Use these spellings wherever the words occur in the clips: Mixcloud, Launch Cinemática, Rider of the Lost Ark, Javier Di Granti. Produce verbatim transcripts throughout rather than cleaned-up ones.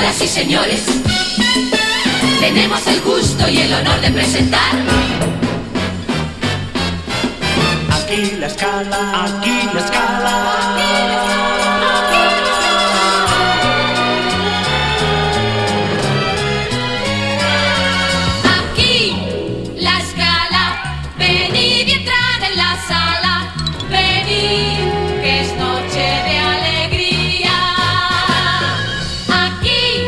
Señoras y señores, tenemos el gusto y el honor de presentar. Aquí la escala, aquí la escala. Aquí la escala, venid y entrad en la sala, venid, que es noche de alegría. Aquí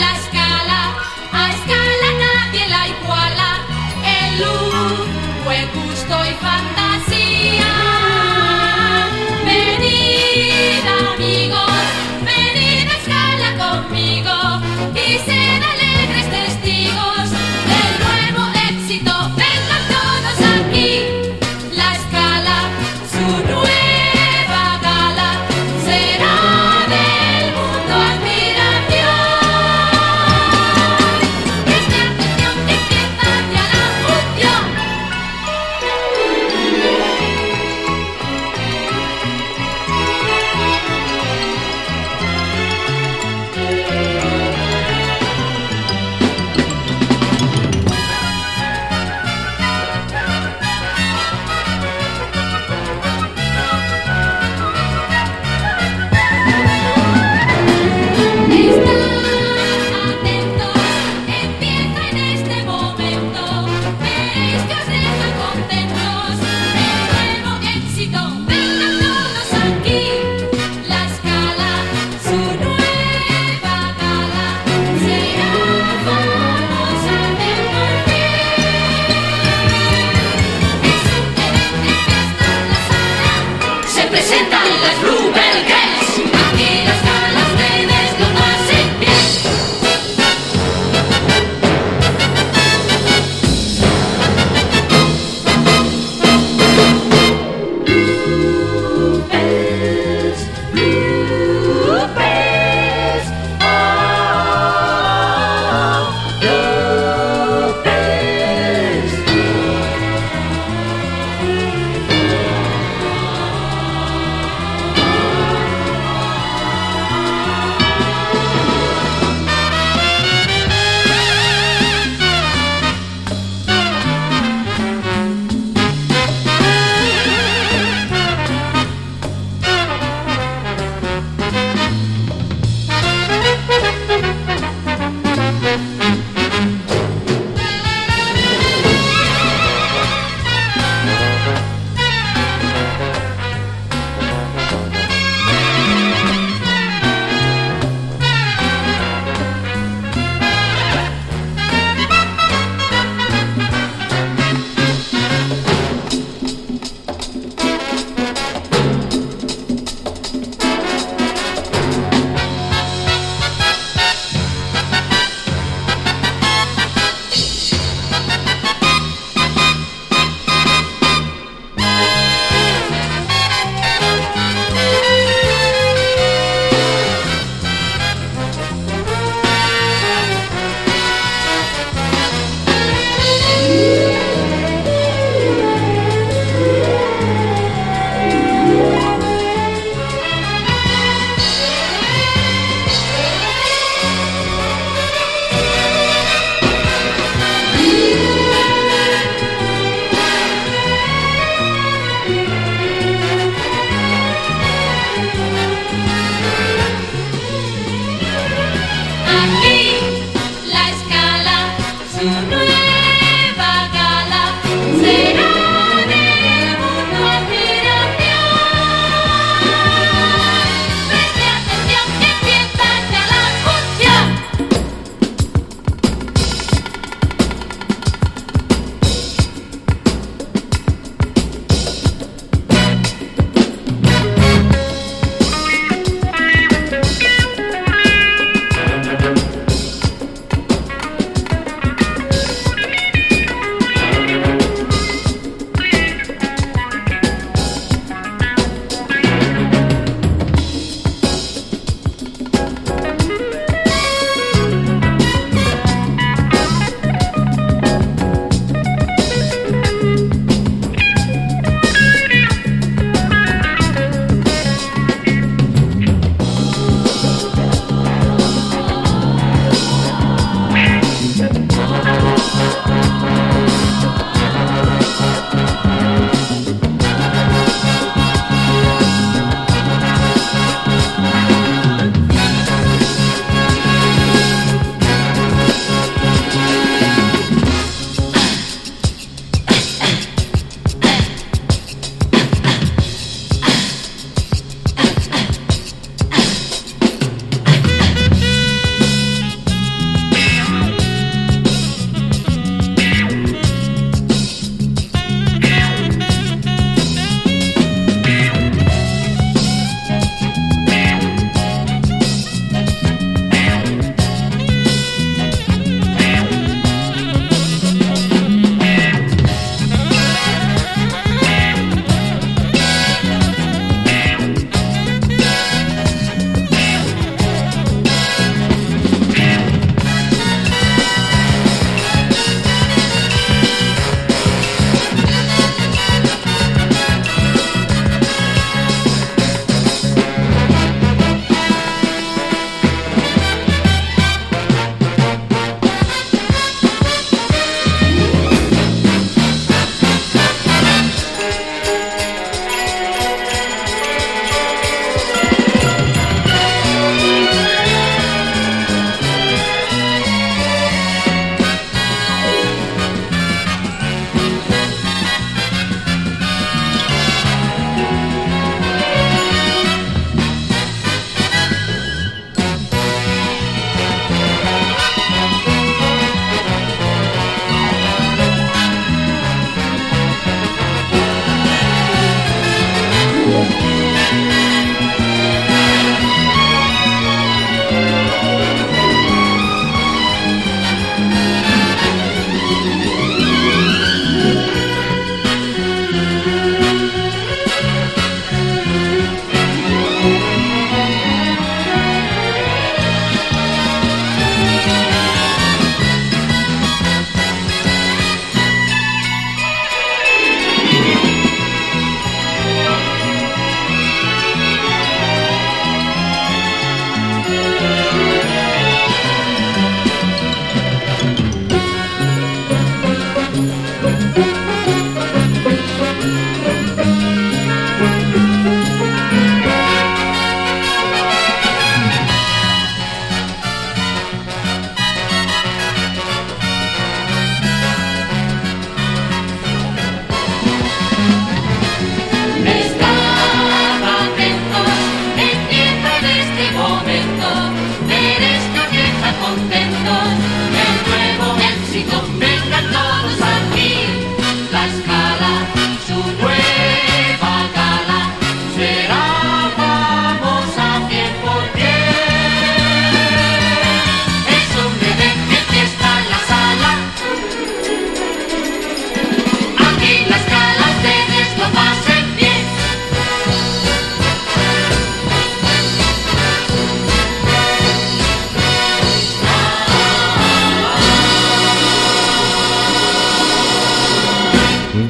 la escala, a escala nadie la iguala, en luz, buen gusto y fantasía.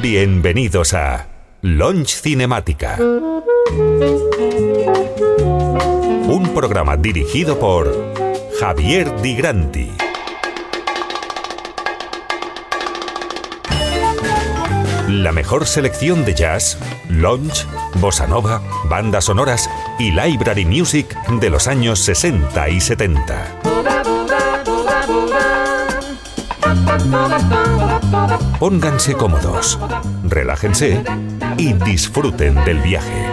Bienvenidos a Launch Cinemática, un programa dirigido por Javier Di Granti. La mejor selección de jazz, lounge, bossa nova, bandas sonoras y library music de los años sesenta y setenta. Pónganse cómodos, relájense y disfruten del viaje.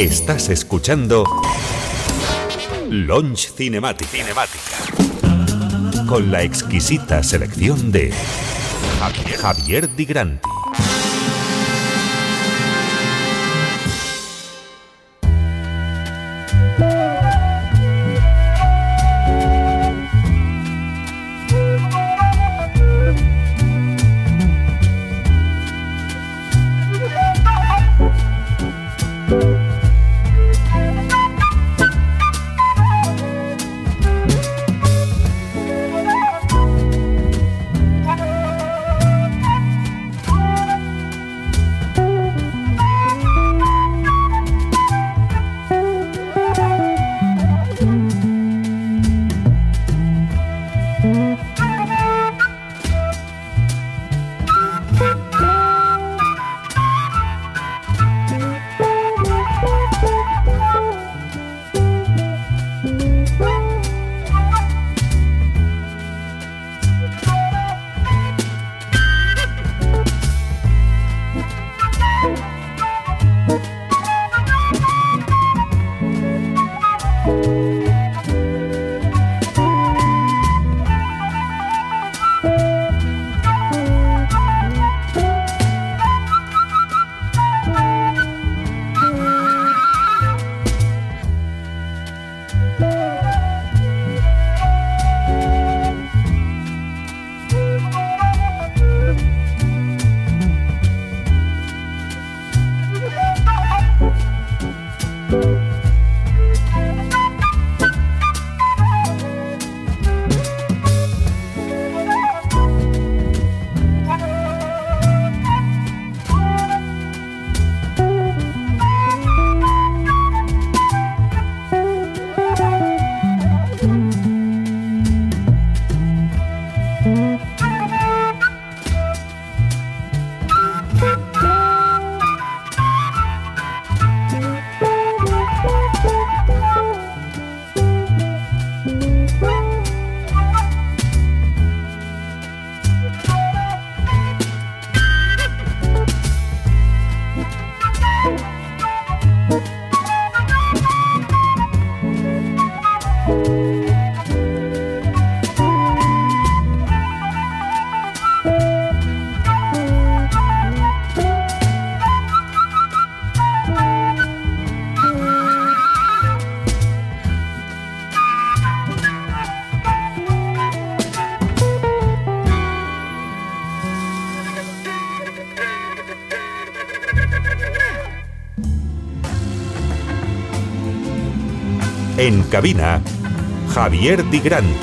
Estás escuchando Launch Cinemática, Cinemática con la exquisita selección de Javier Di Granti. En cabina, Javier Di Granti.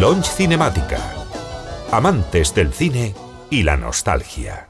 Launch Cinemática. Amantes del cine y la nostalgia.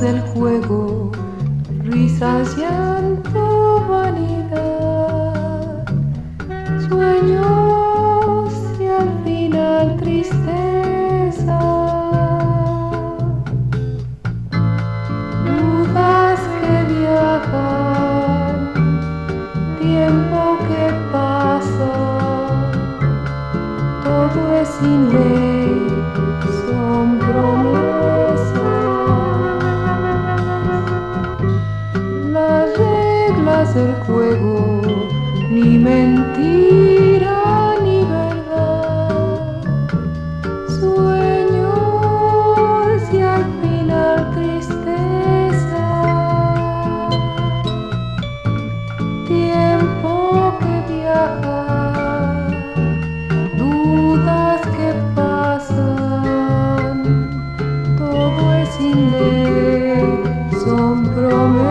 Del juego, risas, llanto, vanidad, sueños y al final tristeza, dudas que viajan, tiempo que pasa, todo es sin ley, son promesas. Del juego, ni mentira ni verdad, sueños y al final tristeza, tiempo que viaja, dudas que pasan, todo es sin ley, son promesas.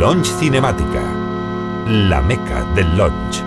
Launch Cinemática, la meca del launch.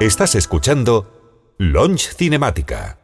Estás escuchando Launch Cinemática.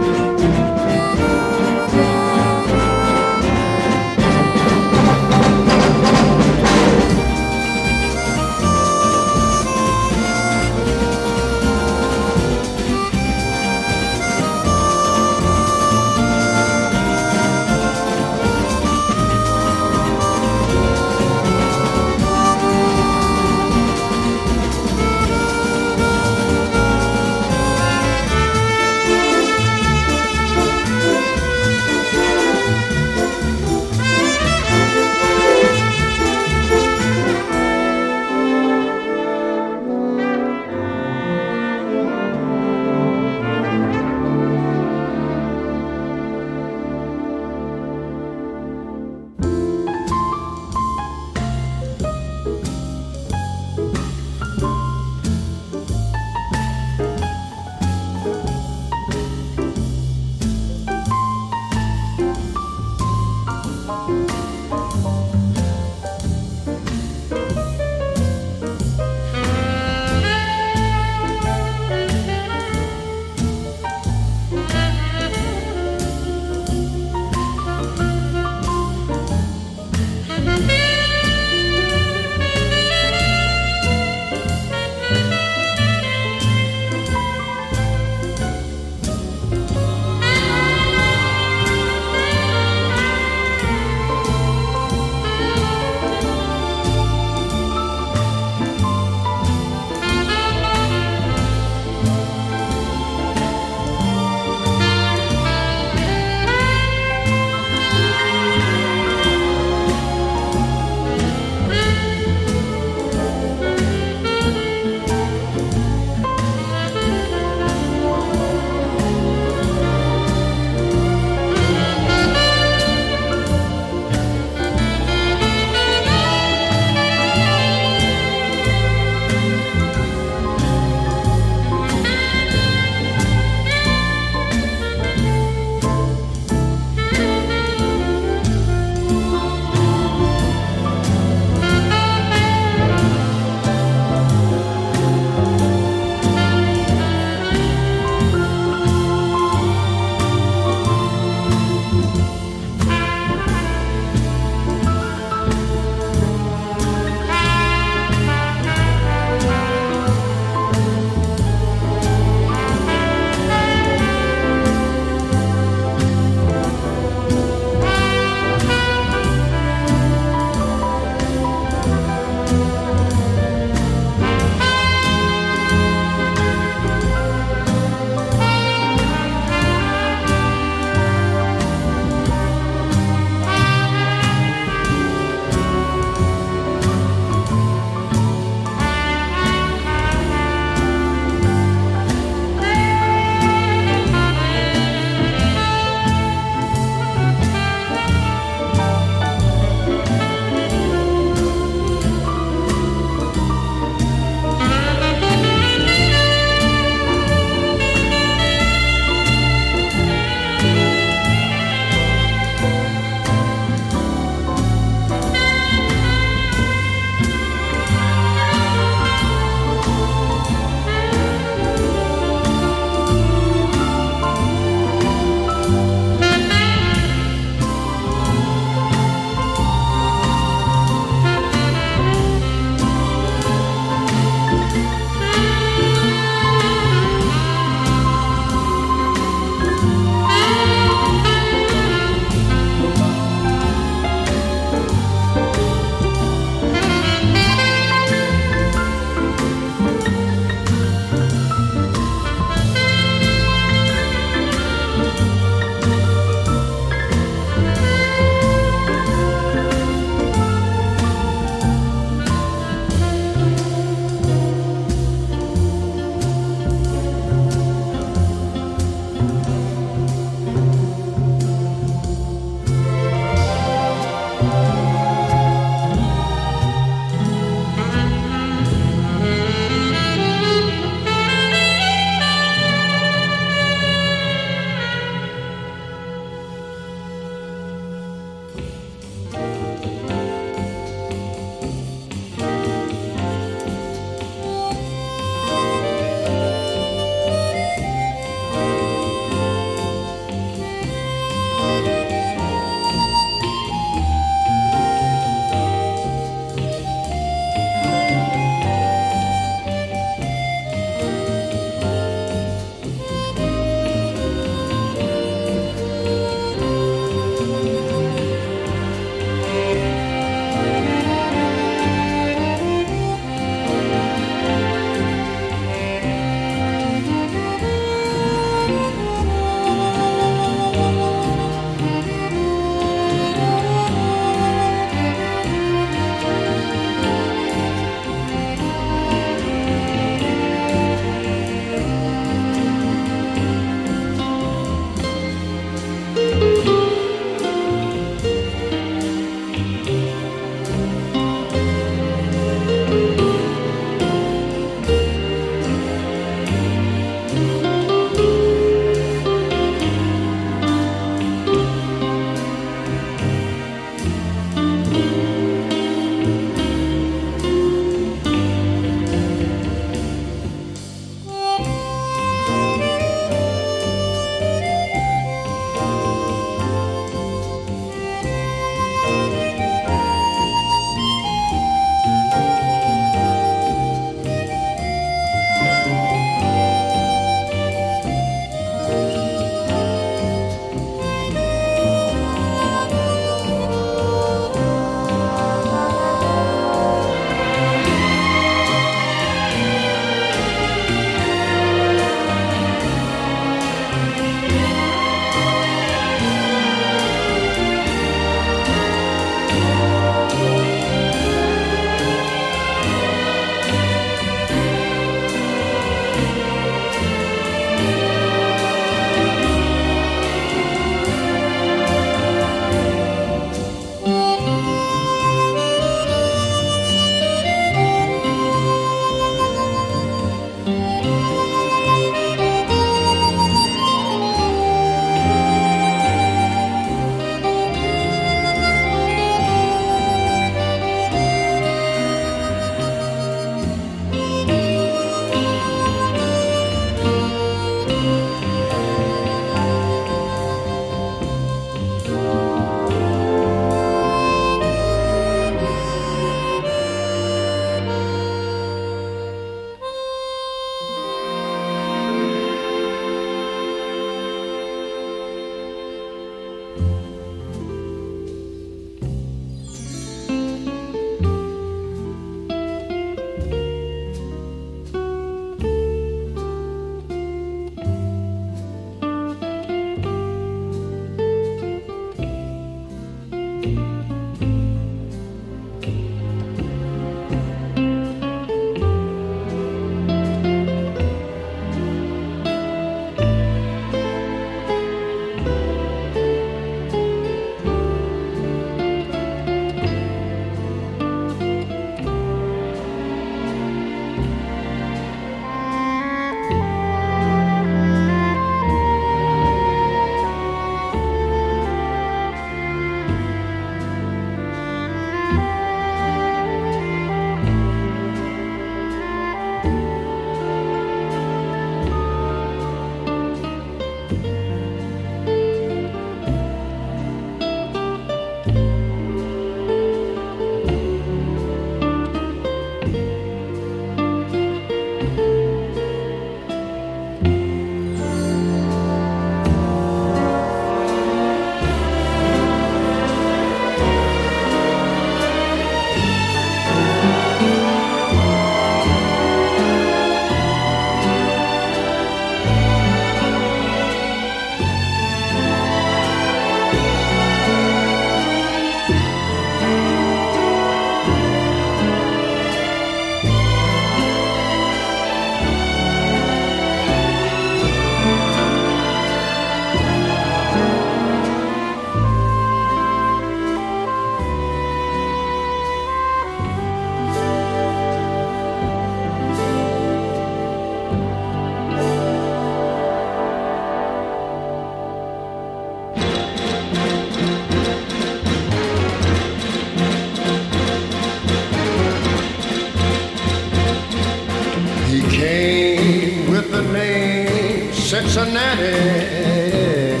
Cincinnati,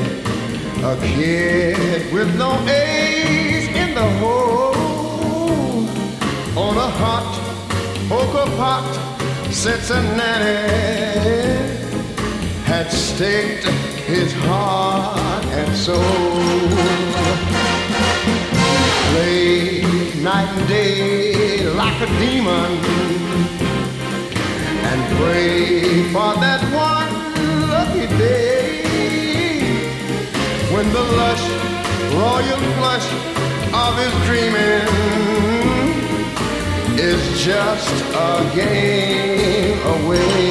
a kid with no A's in the hole, on a hot poker pot. Cincinnati had staked his heart and soul. Played night and day like a demon, and prayed for that one lucky day when the lush, royal flush of his dreaming is just a game away.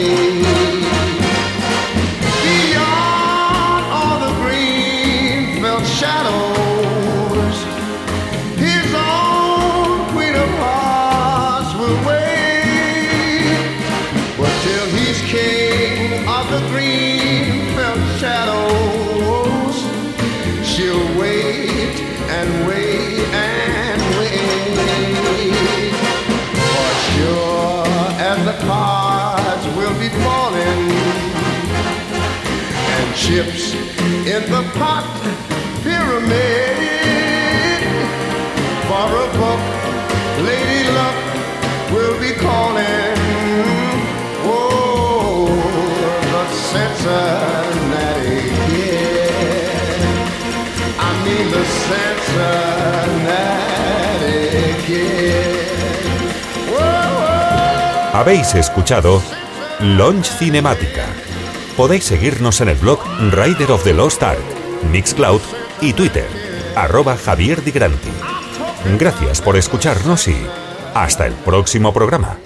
Shadows, his own queen of hearts will wait, but till he's king of the green felt shadows, she'll wait and wait and wait. For sure as the cards will be falling, and chips in the pot pyramid, for a book Lady Luck will be calling. Oh, the Cincinnati Kid, I mean the Cincinnati Kid. Oh, oh. Habéis escuchado Launch Cinemática. Podéis seguirnos en el blog Rider of the Lost Ark, Mixcloud y Twitter, arroba Javier Di Granti. Gracias por escucharnos y hasta el próximo programa.